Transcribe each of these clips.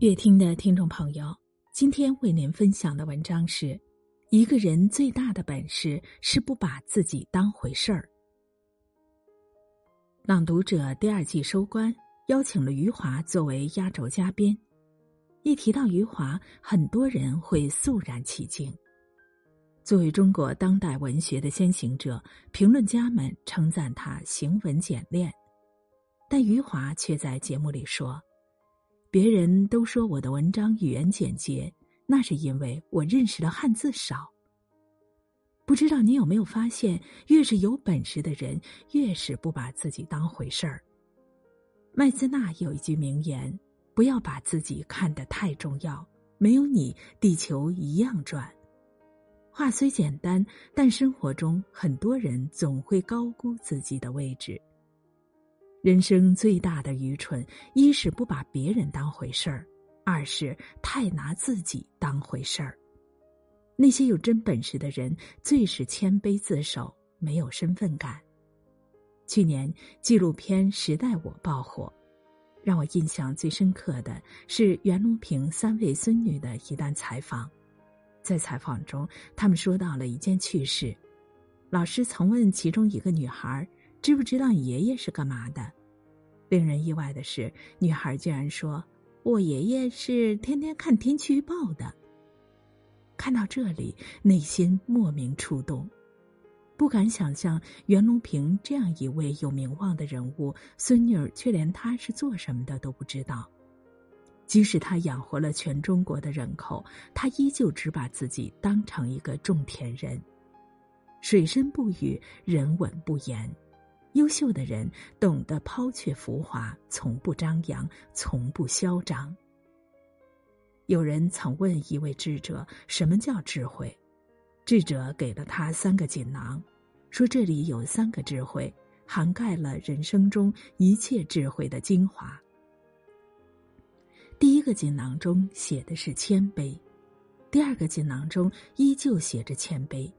乐听的听众朋友，今天为您分享的文章是《一个人最大的本事是不把自己当回事儿》。朗读者第二季收官，邀请了余华作为压轴嘉宾。一提到余华，很多人会肃然起敬。作为中国当代文学的先行者，评论家们称赞他行文简练，但余华却在节目里说，别人都说我的文章语言简洁，那是因为我认识的汉字少。不知道你有没有发现，越是有本事的人，越是不把自己当回事儿。麦兹纳有一句名言，不要把自己看得太重要，没有你，地球一样转。话虽简单，但生活中很多人总会高估自己的位置。人生最大的愚蠢，一是不把别人当回事儿，二是太拿自己当回事儿。那些有真本事的人，最是谦卑自守，没有身份感。去年纪录片《时代我》爆火，让我印象最深刻的是袁隆平三位孙女的一段采访。在采访中，他们说到了一件趣事，老师曾问其中一个女孩，知不知道爷爷是干嘛的？令人意外的是，女孩居然说，我爷爷是天天看天气预报的。看到这里，内心莫名触动，不敢想象袁隆平这样一位有名望的人物，孙女儿却连他是做什么的都不知道。即使他养活了全中国的人口，他依旧只把自己当成一个种田人。水深不语，人稳不言。优秀的人懂得抛却浮华，从不张扬，从不嚣张。有人曾问一位智者，什么叫智慧？智者给了他三个锦囊，说这里有三个智慧，涵盖了人生中一切智慧的精华。第一个锦囊中写的是谦卑，第二个锦囊中依旧写着谦卑，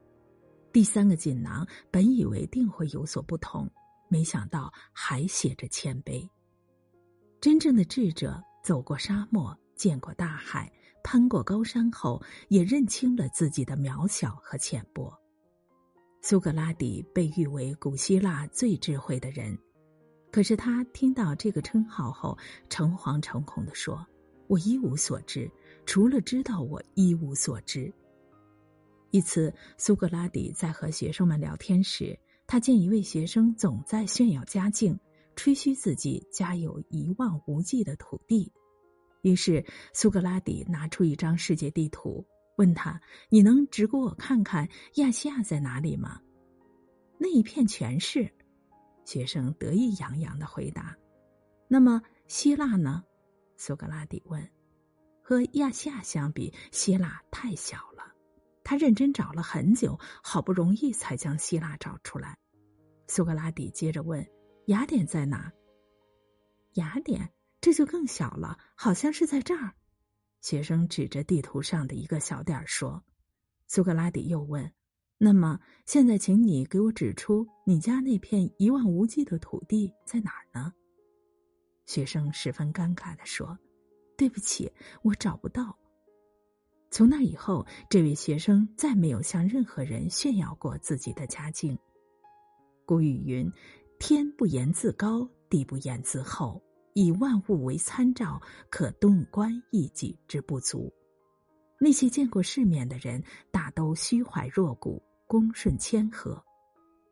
第三个锦囊本以为定会有所不同，没想到还写着谦卑。真正的智者走过沙漠，见过大海，攀过高山后，也认清了自己的渺小和浅薄。苏格拉底被誉为古希腊最智慧的人，可是他听到这个称号后，诚惶诚恐地说，我一无所知，除了知道我一无所知。一次，苏格拉底在和学生们聊天时，他见一位学生总在炫耀家境，吹嘘自己家有一望无际的土地。于是苏格拉底拿出一张世界地图，问他，你能指给我看看亚细亚在哪里吗？那一片全是。学生得意洋洋地回答。那么希腊呢？苏格拉底问。和亚细亚相比，希腊太小了。他认真找了很久，好不容易才将希腊找出来。苏格拉底接着问，雅典在哪？雅典？这就更小了，好像是在这儿。学生指着地图上的一个小点说。苏格拉底又问，那么现在请你给我指出你家那片一望无际的土地在哪儿呢？学生十分尴尬地说，对不起，我找不到。从那以后，这位学生再没有向任何人炫耀过自己的家境。古语云，天不言自高，地不言自厚，以万物为参照，可洞观一己之不足。那些见过世面的人，大都虚怀若谷，恭顺谦和。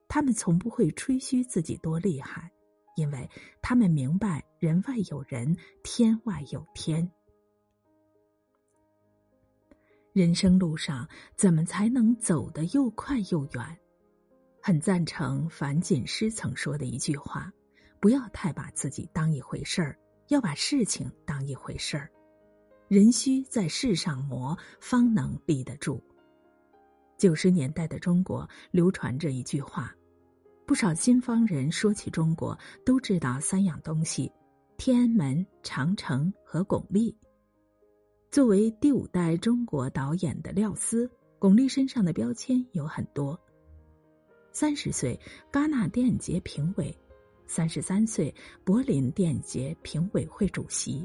他们从不会吹嘘自己多厉害，因为他们明白人外有人，天外有天。人生路上，怎么才能走得又快又远？很赞成樊锦诗曾说的一句话，不要太把自己当一回事儿，要把事情当一回事儿。人须在世上磨，方能立得住。90年代的中国流传着一句话，不少新方人说起中国，都知道三样东西：天安门、长城和巩俐。作为第五代中国导演的廖斯，巩俐身上的标签有很多。30岁，戛纳电影节评委；33岁，柏林电影节评委会主席；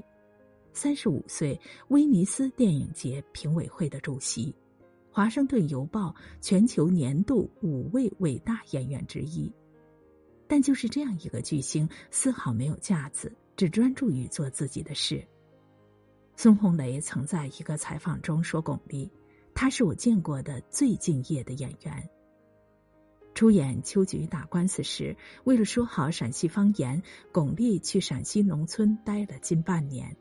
35岁威尼斯电影节评委会的主席，华盛顿邮报全球年度5位伟大演员之一。但就是这样一个巨星，丝毫没有架子，只专注于做自己的事。孙红雷曾在一个采访中说巩俐，他是我见过的最敬业的演员。出演秋菊打官司时，为了说好陕西方言，巩俐去陕西农村待了近半年，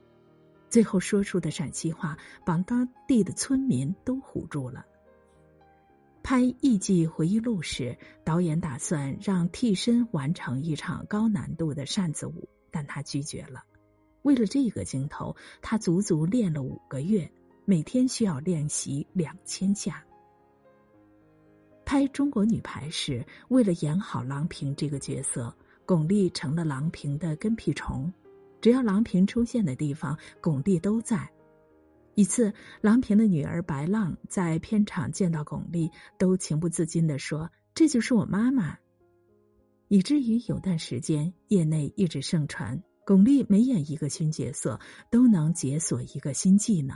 最后说出的陕西话把当地的村民都唬住了。拍《艺伎回忆录》时，导演打算让替身完成一场高难度的扇子舞，但他拒绝了。为了这个镜头，他足足练了5个月，每天需要练习2000下。拍《中国女排》时，为了演好郎平这个角色，巩俐成了郎平的跟屁虫，只要郎平出现的地方，巩俐都在。一次，郎平的女儿白浪在片场见到巩俐，都情不自禁地说：“这就是我妈妈。”以至于有段时间，业内一直盛传巩俐每演一个新角色都能解锁一个新技能，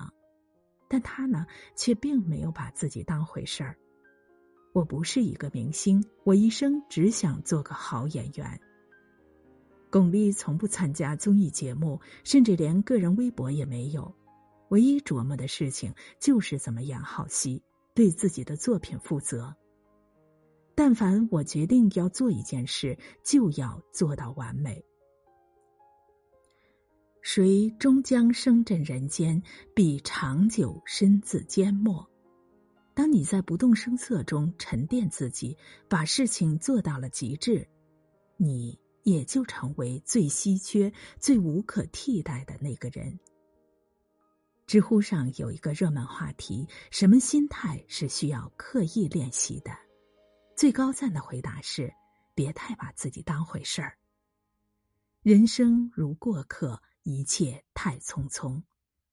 但她呢，却并没有把自己当回事儿。我不是一个明星，我一生只想做个好演员。巩俐从不参加综艺节目，甚至连个人微博也没有，唯一琢磨的事情就是怎么演好戏，对自己的作品负责。但凡我决定要做一件事，就要做到完美。谁终将生枕人间，必长久身自缄默。当你在不动声色中沉淀自己，把事情做到了极致，你也就成为最稀缺、最无可替代的那个人。知乎上有一个热门话题：什么心态是需要刻意练习的？最高赞的回答是：别太把自己当回事儿。人生如过客，一切太匆匆，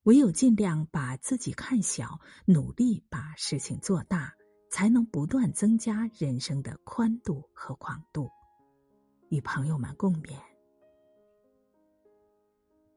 唯有尽量把自己看小，努力把事情做大，才能不断增加人生的宽度和广度。与朋友们共勉。